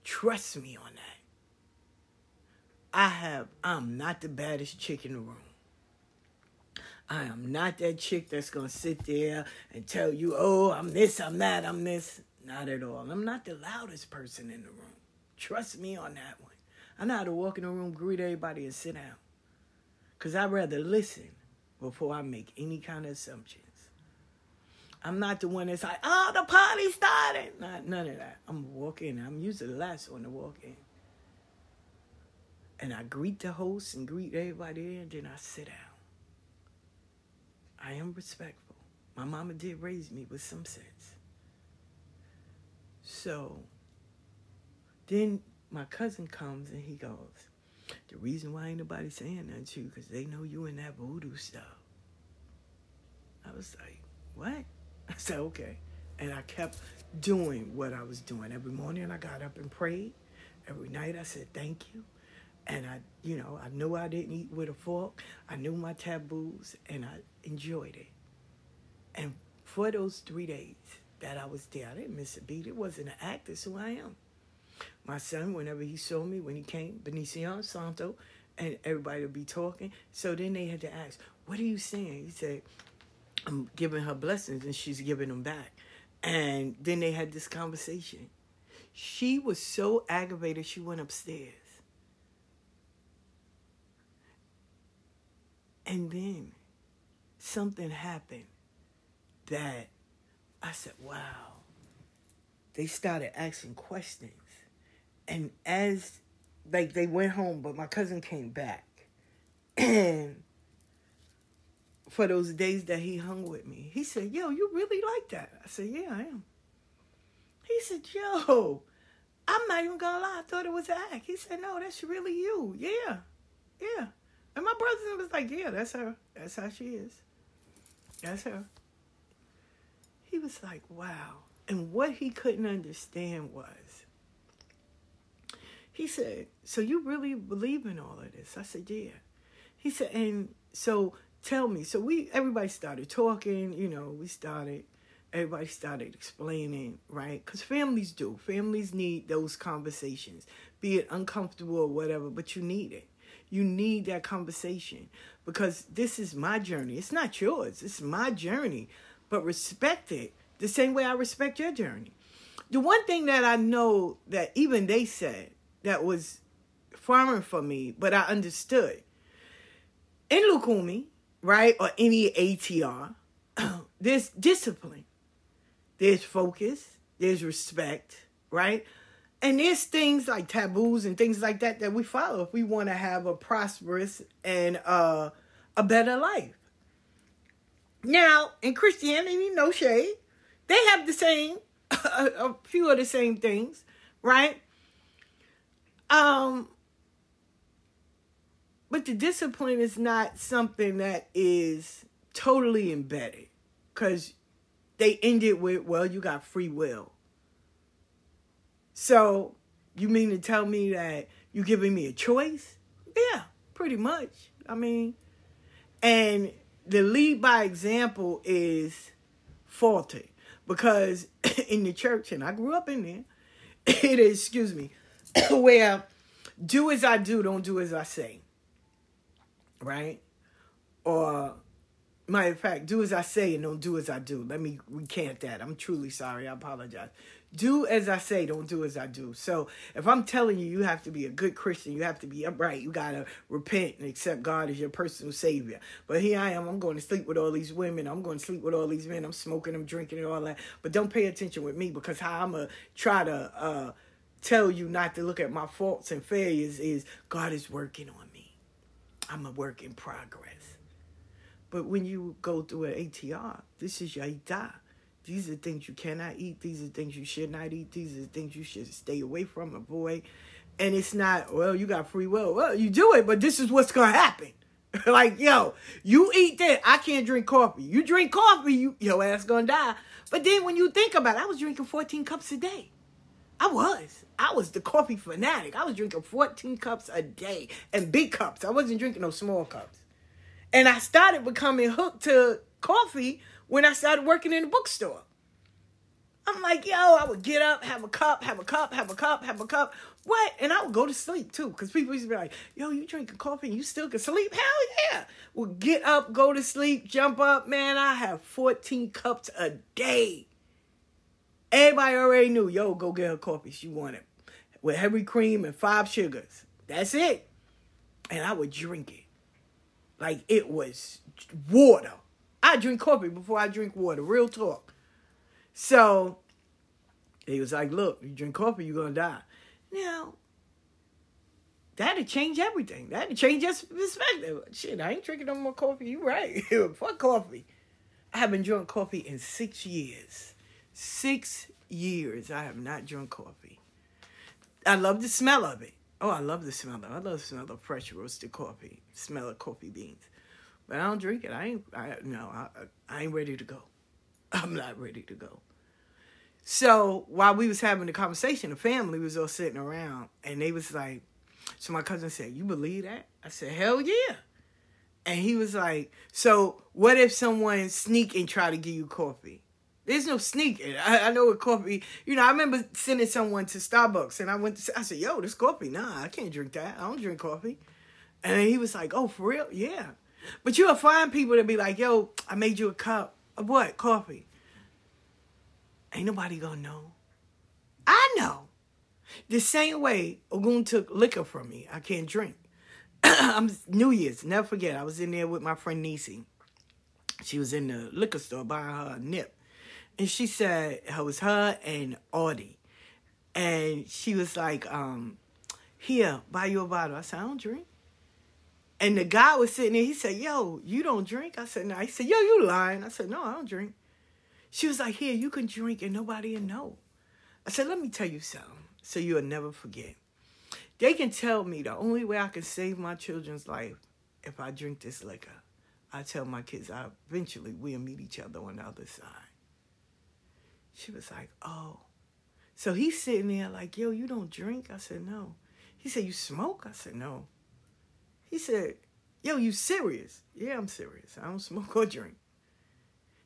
Trust me on that. I'm not the baddest chick in the room. I am not that chick that's going to sit there and tell you, oh, I'm this, I'm that, I'm this. Not at all. I'm not the loudest person in the room. Trust me on that one. I know how to walk in the room, greet everybody, and sit down. Because I'd rather listen before I make any kind of assumptions. I'm not the one that's like, oh, the party started. Not none of that. I'm going to walk in. I'm usually the last one to walk in. And I greet the host and greet everybody, and then I sit down. I am respectful. My mama did raise me with some sense. So then my cousin comes and he goes, The reason why ain't nobody saying nothing to you, because they know you in that voodoo stuff. I was like, what? I said, okay. And I kept doing what I was doing. Every morning I got up and prayed. Every night I said, thank you. And I knew I didn't eat with a fork. I knew my taboos, and I enjoyed it. And for those 3 days that I was there, I didn't miss a beat. It wasn't an act. It's who I am. My son, whenever he saw me, when he came, Benicio Santos, and everybody would be talking. So then they had to ask, what are you saying? He said, I'm giving her blessings, and she's giving them back. And then they had this conversation. She was so aggravated, she went upstairs. And then something happened that I said, wow. They started asking questions. And as, like, they went home, but my cousin came back. And for those days that he hung with me, he said, yo, you really like that? I said, yeah, I am. He said, yo, I'm not even going to lie. I thought it was an act. He said, no, that's really you. Yeah, yeah. And my brother was like, yeah, that's her. That's how she is. That's her. He was like, wow. And what he couldn't understand was, he said, so you really believe in all of this? I said, yeah. He said, and so tell me. So everybody started talking, everybody started explaining, right? Because families do. Families need those conversations, be it uncomfortable or whatever, but you need it. You need that conversation, because this is my journey. It's not yours. It's my journey, but respect it the same way I respect your journey. The one thing that I know that even they said that was foreign for me, but I understood. In Lukumi, right, or any ATR, there's discipline. There's focus. There's respect, right? And there's things like taboos and things like that that we follow if we want to have a prosperous and a better life. Now, in Christianity, no shade, they have the same, a few of the same things, right? But the discipline is not something that is totally embedded, because they end it with, well, you got free will. So, you mean to tell me that you're giving me a choice? Yeah, pretty much. I mean, and the lead by example is faulty, because in the church, and I grew up in there, it is, where do as I do, don't do as I say, right? Or, matter of fact, do as I say and don't do as I do. Let me recant that. I'm truly sorry. I apologize. Do as I say, don't do as I do. So if I'm telling you, you have to be a good Christian, you have to be upright, you got to repent and accept God as your personal savior. But here I am, I'm going to sleep with all these women, I'm going to sleep with all these men, I'm smoking, I'm drinking and all that. But don't pay attention with me, because how I'm going to try to tell you not to look at my faults and failures is God is working on me. I'm a work in progress. But when you go through an ATR, this is your ATR. These are things you cannot eat. These are things you should not eat. These are things you should stay away from, avoid. And it's not, well, you got free will. Well, you do it, but this is what's going to happen. Like, yo, you eat that. I can't drink coffee. You drink coffee, your ass going to die. But then when you think about it, I was drinking 14 cups a day. I was the coffee fanatic. I was drinking 14 cups a day and big cups. I wasn't drinking no small cups. And I started becoming hooked to coffee when I started working in the bookstore. I'm like, yo, I would get up, have a cup. What? And I would go to sleep, too, because people used to be like, yo, you drinking coffee and you still can sleep? Hell yeah. Well, get up, go to sleep, jump up. Man, I have 14 cups a day. Everybody already knew, yo, go get her coffee. She wanted it with heavy cream and 5 sugars. That's it. And I would drink it like it was water. I drink coffee before I drink water. Real talk. So he was like, look, you drink coffee, you're going to die. Now, that'd change everything. That'd change your perspective. Shit, I ain't drinking no more coffee. You right. Fuck coffee. I haven't drunk coffee in 6 years. 6 years I have not drunk coffee. I love the smell of it. Oh, I love the smell, though. I love the smell of fresh roasted coffee, smell of coffee beans. But I don't drink it. I ain't ready to go. I'm not ready to go. So while we was having the conversation, the family was all sitting around, and they was like, so my cousin said, you believe that? I said, hell yeah. And he was like, so what if someone sneak and try to give you coffee? There's no sneaking. I know what coffee, you know, I remember sending someone to Starbucks, and I said, yo, this coffee, nah, I can't drink that. I don't drink coffee. And he was like, oh, for real? Yeah. But you'll find people that be like, yo, I made you a cup of what? Coffee. Ain't nobody gonna know. I know. The same way Ogun took liquor from me. I can't drink. New Year's, never forget. I was in there with my friend Niecy. She was in the liquor store buying her a nip. And she said, it was her and Audie. And she was like, here, buy you a bottle. I said, I don't drink. And the guy was sitting there. He said, yo, you don't drink? I said, no. He said, yo, you lying. I said, no, I don't drink. She was like, here, you can drink and nobody will know. I said, let me tell you something so you'll never forget. They can tell me the only way I can save my children's life if I drink this liquor. I tell my kids eventually we'll meet each other on the other side. She was like, oh. So he's sitting there like, yo, you don't drink? I said, no. He said, you smoke? I said, no. He said, yo, you serious? Yeah, I'm serious. I don't smoke or drink.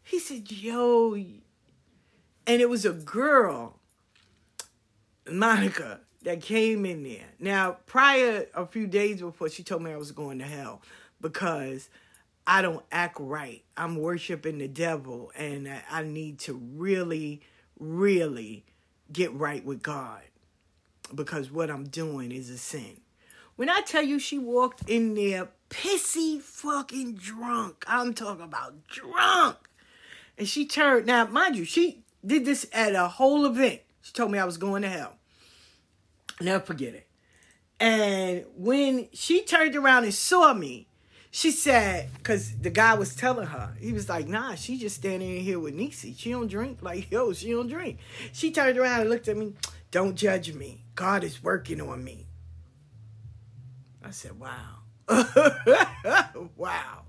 He said, yo. And it was a girl, Monica, that came in there. Now, prior, a few days before, she told me I was going to hell because I don't act right. I'm worshiping the devil, and I need to really, really get right with God because what I'm doing is a sin. When I tell you she walked in there pissy fucking drunk, I'm talking about drunk. And she turned, now mind you, she did this at a whole event. She told me I was going to hell. Never forget it. And when she turned around and saw me, she said, because the guy was telling her, he was like, nah, she just standing in here with Niecy. She don't drink. Like, yo, she don't drink. She turned around and looked at me. Don't judge me. God is working on me. I said, wow. Wow.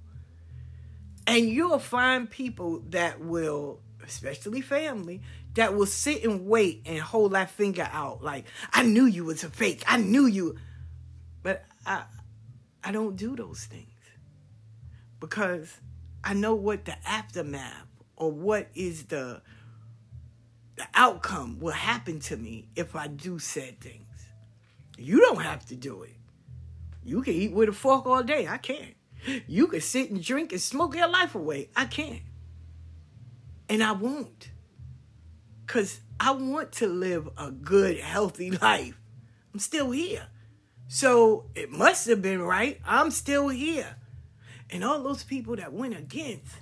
And you'll find people that will, especially family, that will sit and wait and hold that finger out. Like, I knew you was a fake. I knew you. But I don't do those things. Because I know what the aftermath or what is the outcome will happen to me if I do said things. You don't have to do it. You can eat with a fork all day. I can't. You can sit and drink and smoke your life away. I can't. And I won't. Because I want to live a good, healthy life. I'm still here. So it must have been right. I'm still here. And all those people that went against,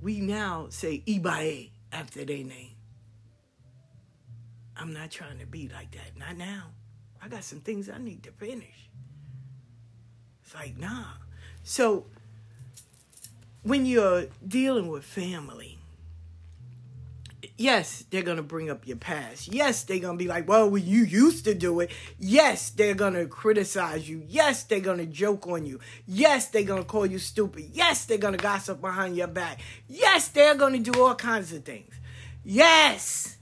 we now say E5Veo after their name. I'm not trying to be like that. Not now. I got some things I need to finish. It's like, nah. So when you're dealing with family, yes, they're going to bring up your past. Yes, they're going to be like, well, you used to do it. Yes, they're going to criticize you. Yes, they're going to joke on you. Yes, they're going to call you stupid. Yes, they're going to gossip behind your back. Yes, they're going to do all kinds of things. Yes,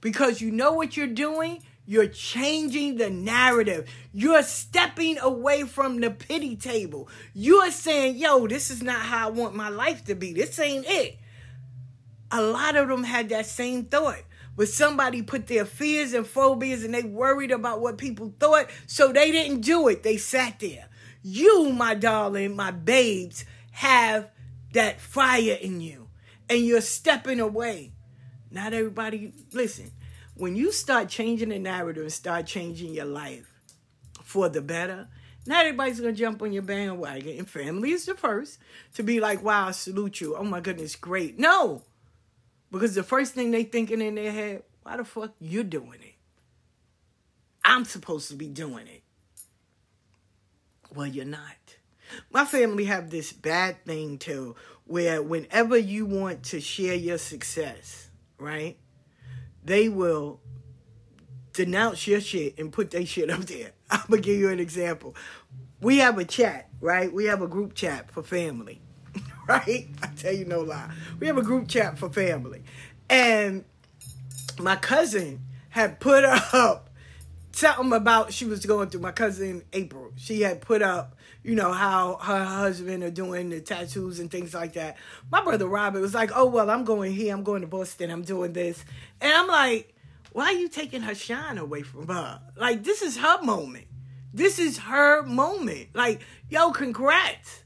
because you know what you're doing? You're changing the narrative. You're stepping away from the pity table. You're saying, yo, this is not how I want my life to be. This ain't it. A lot of them had that same thought, but somebody put their fears and phobias and they worried about what people thought, so they didn't do it. They sat there. You, my darling, my babes, have that fire in you, and you're stepping away. Not everybody, listen, when you start changing the narrative and start changing your life for the better, not everybody's going to jump on your bandwagon, and family is the first to be like, wow, I salute you. Oh, my goodness, great. No. Because the first thing they thinking in their head, why the fuck you doing it? I'm supposed to be doing it. Well, you're not. My family have this bad thing too, where whenever you want to share your success, right, they will denounce your shit and put that shit up there. I'm going to give you an example. We have a chat, right? We have a group chat for family, right? I tell you no lie. We have a group chat for family. And my cousin had put up something about she was going through, my cousin April. She had put up, you know, how her husband are doing the tattoos and things like that. My brother Robert was like, oh, well, I'm going here. I'm going to Boston. I'm doing this. And I'm like, why are you taking her shine away from her? Like, this is her moment. This is her moment. Like, yo, congrats.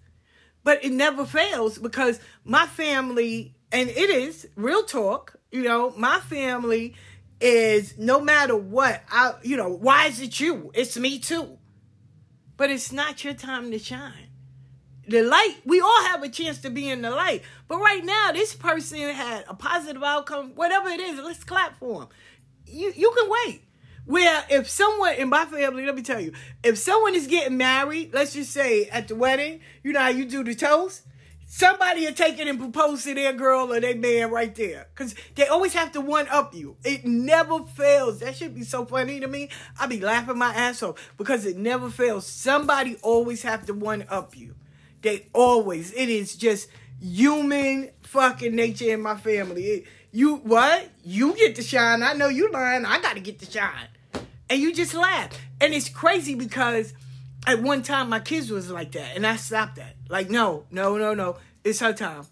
But it never fails because my family, and it is real talk, you know, my family is no matter what, I, you know, why is it you? It's me too. But it's not your time to shine. The light, we all have a chance to be in the light. But right now, this person had a positive outcome, whatever it is, let's clap for them. You can wait. Where if someone in my family, let me tell you, if someone is getting married, let's just say at the wedding, you know how you do the toast? Somebody will take it and propose to their girl or their man right there. Because they always have to one-up you. It never fails. That should be so funny to me. I be laughing my ass off because it never fails. Somebody always have to one-up you. They always. It is just human fucking nature in my family. You what? You get to shine. I know you lying. I got to get to shine. And you just laugh. And it's crazy because at one time my kids was like that. And I stopped that. Like, no. It's her time.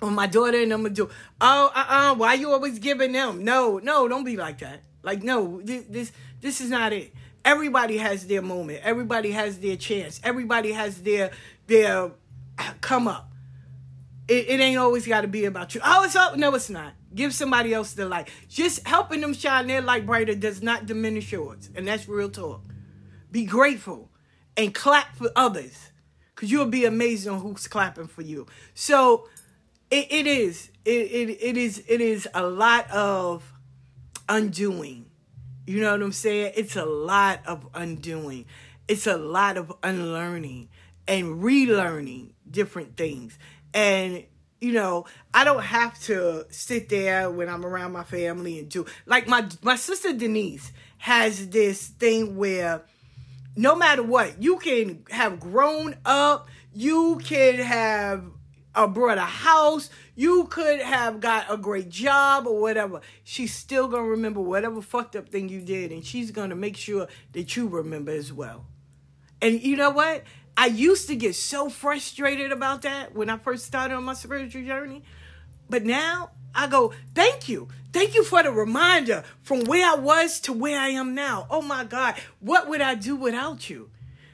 Or my daughter and them would do, oh, why you always giving them? No, don't be like that. Like, no, this is not it. Everybody has their moment. Everybody has their chance. Everybody has their come up. It ain't always got to be about you. Oh, it's up. No, it's not. Give somebody else the light. Just helping them shine their light brighter does not diminish yours. And that's real talk. Be grateful and clap for others because you'll be amazed on who's clapping for you. So it is a lot of undoing. You know what I'm saying? It's a lot of undoing. It's a lot of unlearning and relearning different things. And, you know, I don't have to sit there when I'm around my family and do like my sister Denise has this thing where no matter what, you can have grown up, you can have bought a house, you could have got a great job or whatever. She's still going to remember whatever fucked up thing you did. And she's going to make sure that you remember as well. And you know what? I used to get so frustrated about that when I first started on my spiritual journey. But now I go, thank you. Thank you for the reminder from where I was to where I am now. Oh, my God. What would I do without you?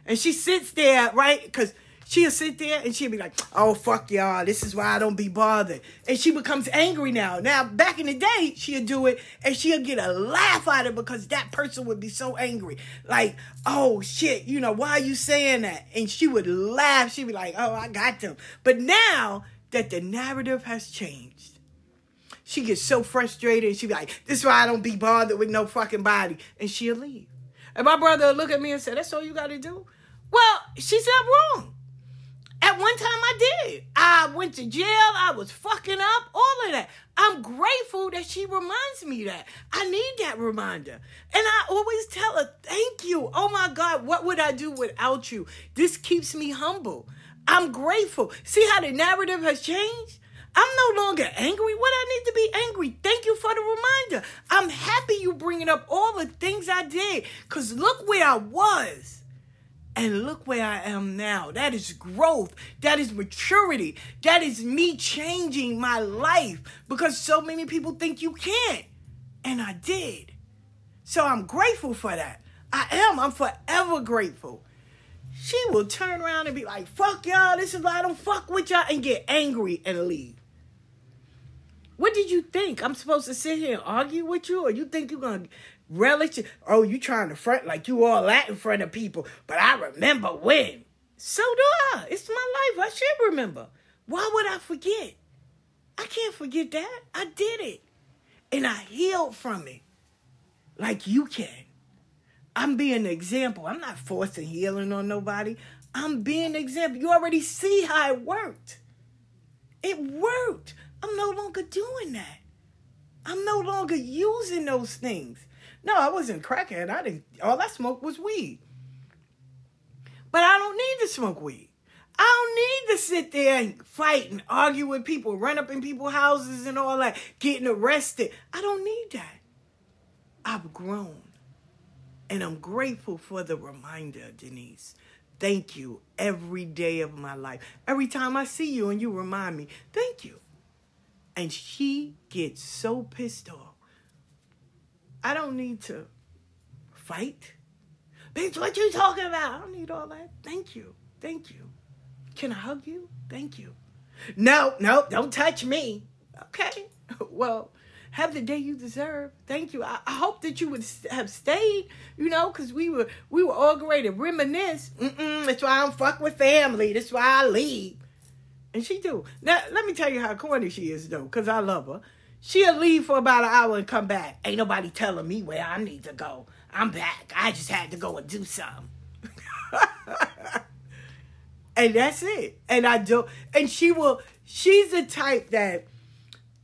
And she sits there, right? Because she'll sit there and she'll be like, oh, fuck y'all. This is why I don't be bothered. And she becomes angry now. Now, back in the day, she'll do it and she'll get a laugh out of it because that person would be so angry. Like, oh, shit, you know, why are you saying that? And she would laugh. She'd be like, oh, I got them. But now that the narrative has changed, she gets so frustrated and she'll be like, this is why I don't be bothered with no fucking body. And she'll leave. And my brother will look at me and say, that's all you got to do? Well, she's not wrong. At one time I did. I went to jail. I was fucking up. All of that. I'm grateful that she reminds me that. I need that reminder. And I always tell her, thank you. Oh my God, what would I do without you? This keeps me humble. I'm grateful. See how the narrative has changed? I'm no longer angry. What I need to be angry. Thank you for the reminder. I'm happy you bringing up all the things I did. Because look where I was. And look where I am now. That is growth. That is maturity. That is me changing my life because so many people think you can't. And I did. So I'm grateful for that. I am. I'm forever grateful. She will turn around and be like, fuck y'all. This is why I don't fuck with y'all and get angry and leave. What did you think? I'm supposed to sit here and argue with you or you think you're going to relish it? Oh, you trying to front like you all that in front of people. But I remember when. So do I. It's my life. I should remember. Why would I forget? I can't forget that. I did it. And I healed from it. Like you can. I'm being an example. I'm not forcing healing on nobody. I'm being an example. You already see how it worked. It worked. I'm no longer doing that. I'm no longer using those things. No, I wasn't cracking. I didn't. All I smoked was weed. But I don't need to smoke weed. I don't need to sit there and fight and argue with people, run up in people's houses and all that, getting arrested. I don't need that. I've grown. And I'm grateful for the reminder, Denise. Thank you every day of my life. Every time I see you and you remind me, thank you. And she gets so pissed off. I don't need to fight. Bitch, what you talking about? I don't need all that. Thank you. Thank you. Can I hug you? Thank you. No, don't touch me. Okay. Well, have the day you deserve. Thank you. I hope that you would have stayed, you know, because we were all great and reminisce. That's why I don't fuck with family. That's why I leave. And she do. Now, let me tell you how corny she is, though, because I love her. She'll leave for about an hour and come back. Ain't nobody telling me where I need to go. I'm back. I just had to go and do something. And that's it. And I do. And she's the type that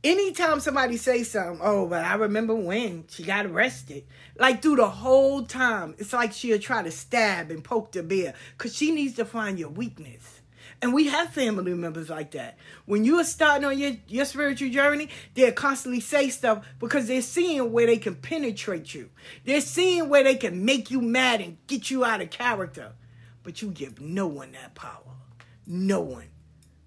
anytime somebody say something, oh, but I remember when she got arrested. Like through the whole time, it's like she'll try to stab and poke the bear because she needs to find your weakness. And we have family members like that. When you are starting on your spiritual journey, they'll constantly say stuff because they're seeing where they can penetrate you. They're seeing where they can make you mad and get you out of character. But you give no one that power. No one.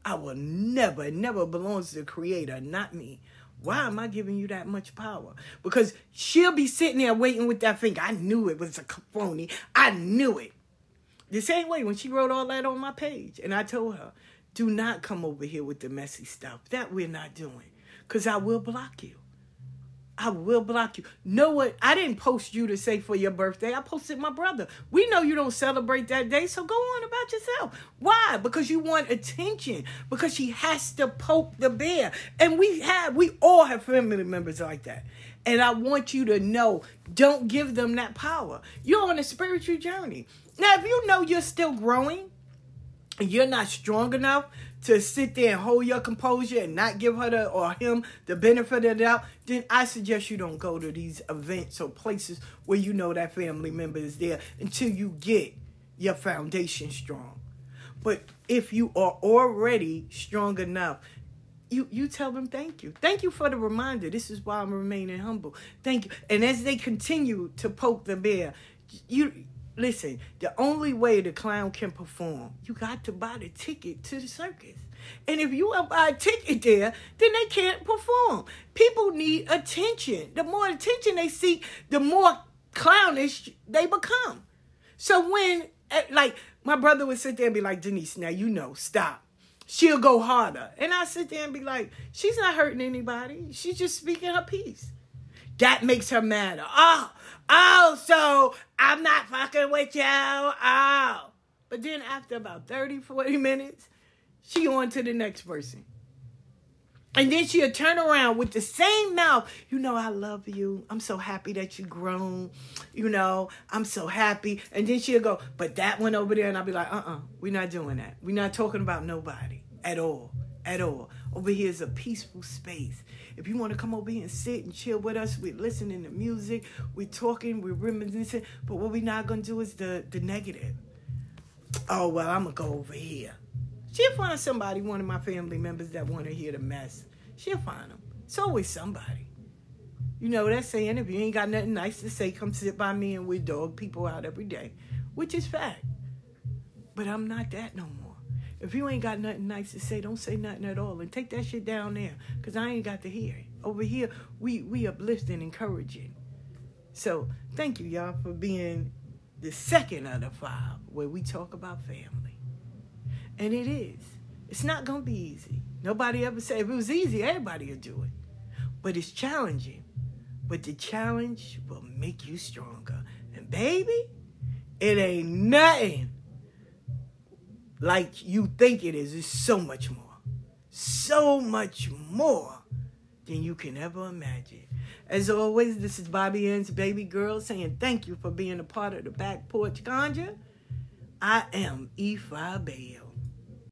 I will never, never belongs to the creator, not me. Why am I giving you that much power? Because she'll be sitting there waiting with that finger. I knew it was a phony. I knew it. The same way when she wrote all that on my page. And I told her, do not come over here with the messy stuff. That we're not doing. Because I will block you. I will block you. Know what? I didn't post you to say for your birthday. I posted my brother. We know you don't celebrate that day, so go on about yourself. Why? Because you want attention. Because she has to poke the bear. And we all have family members like that. And I want you to know, don't give them that power. You're on a spiritual journey. Now, if you know you're still growing, and you're not strong enough to sit there and hold your composure and not give her or him the benefit of the doubt, then I suggest you don't go to these events or places where you know that family member is there until you get your foundation strong. But if you are already strong enough, you tell them thank you. Thank you for the reminder. This is why I'm remaining humble. Thank you. And as they continue to poke the bear, listen, the only way the clown can perform, you got to buy the ticket to the circus. And if you don't buy a ticket there, then they can't perform. People need attention. The more attention they seek, the more clownish they become. So when, like, my brother would sit there and be like, Denise, now you know, stop. She'll go harder. And I sit there and be like, she's not hurting anybody. She's just speaking her piece. That makes her madder. Oh, so I'm not fucking with you. Oh. But then after about 30, 40 minutes, she on to the next person. And then she'll turn around with the same mouth. You know, I love you. I'm so happy that you grown. You know, I'm so happy. And then she'll go, but that one over there. And I'll be like, we're not doing that. We're not talking about nobody at all. At all. Over here is a peaceful space. If you want to come over here and sit and chill with us, we're listening to music, we're talking, we're reminiscing, but what we're not going to do is the negative. Oh, well, I'm going to go over here. She'll find somebody, one of my family members that want to hear the mess. She'll find them. It's always somebody. You know, that's saying if you ain't got nothing nice to say, come sit by me and we dog people out every day, which is fact. But I'm not that no more. If you ain't got nothing nice to say, don't say nothing at all. And take that shit down there, because I ain't got to hear it. Over here, we uplifting, encouraging. So thank you, y'all, for being the second of the five where we talk about family. And it is. It's not going to be easy. Nobody ever said if it was easy, everybody would do it. But it's challenging. But the challenge will make you stronger. And baby, it ain't nothing like you think it is. It's so much more than you can ever imagine. As always, this is Bobby Ann's baby girl saying thank you for being a part of the Back Porch Conjure. I am E5Veo.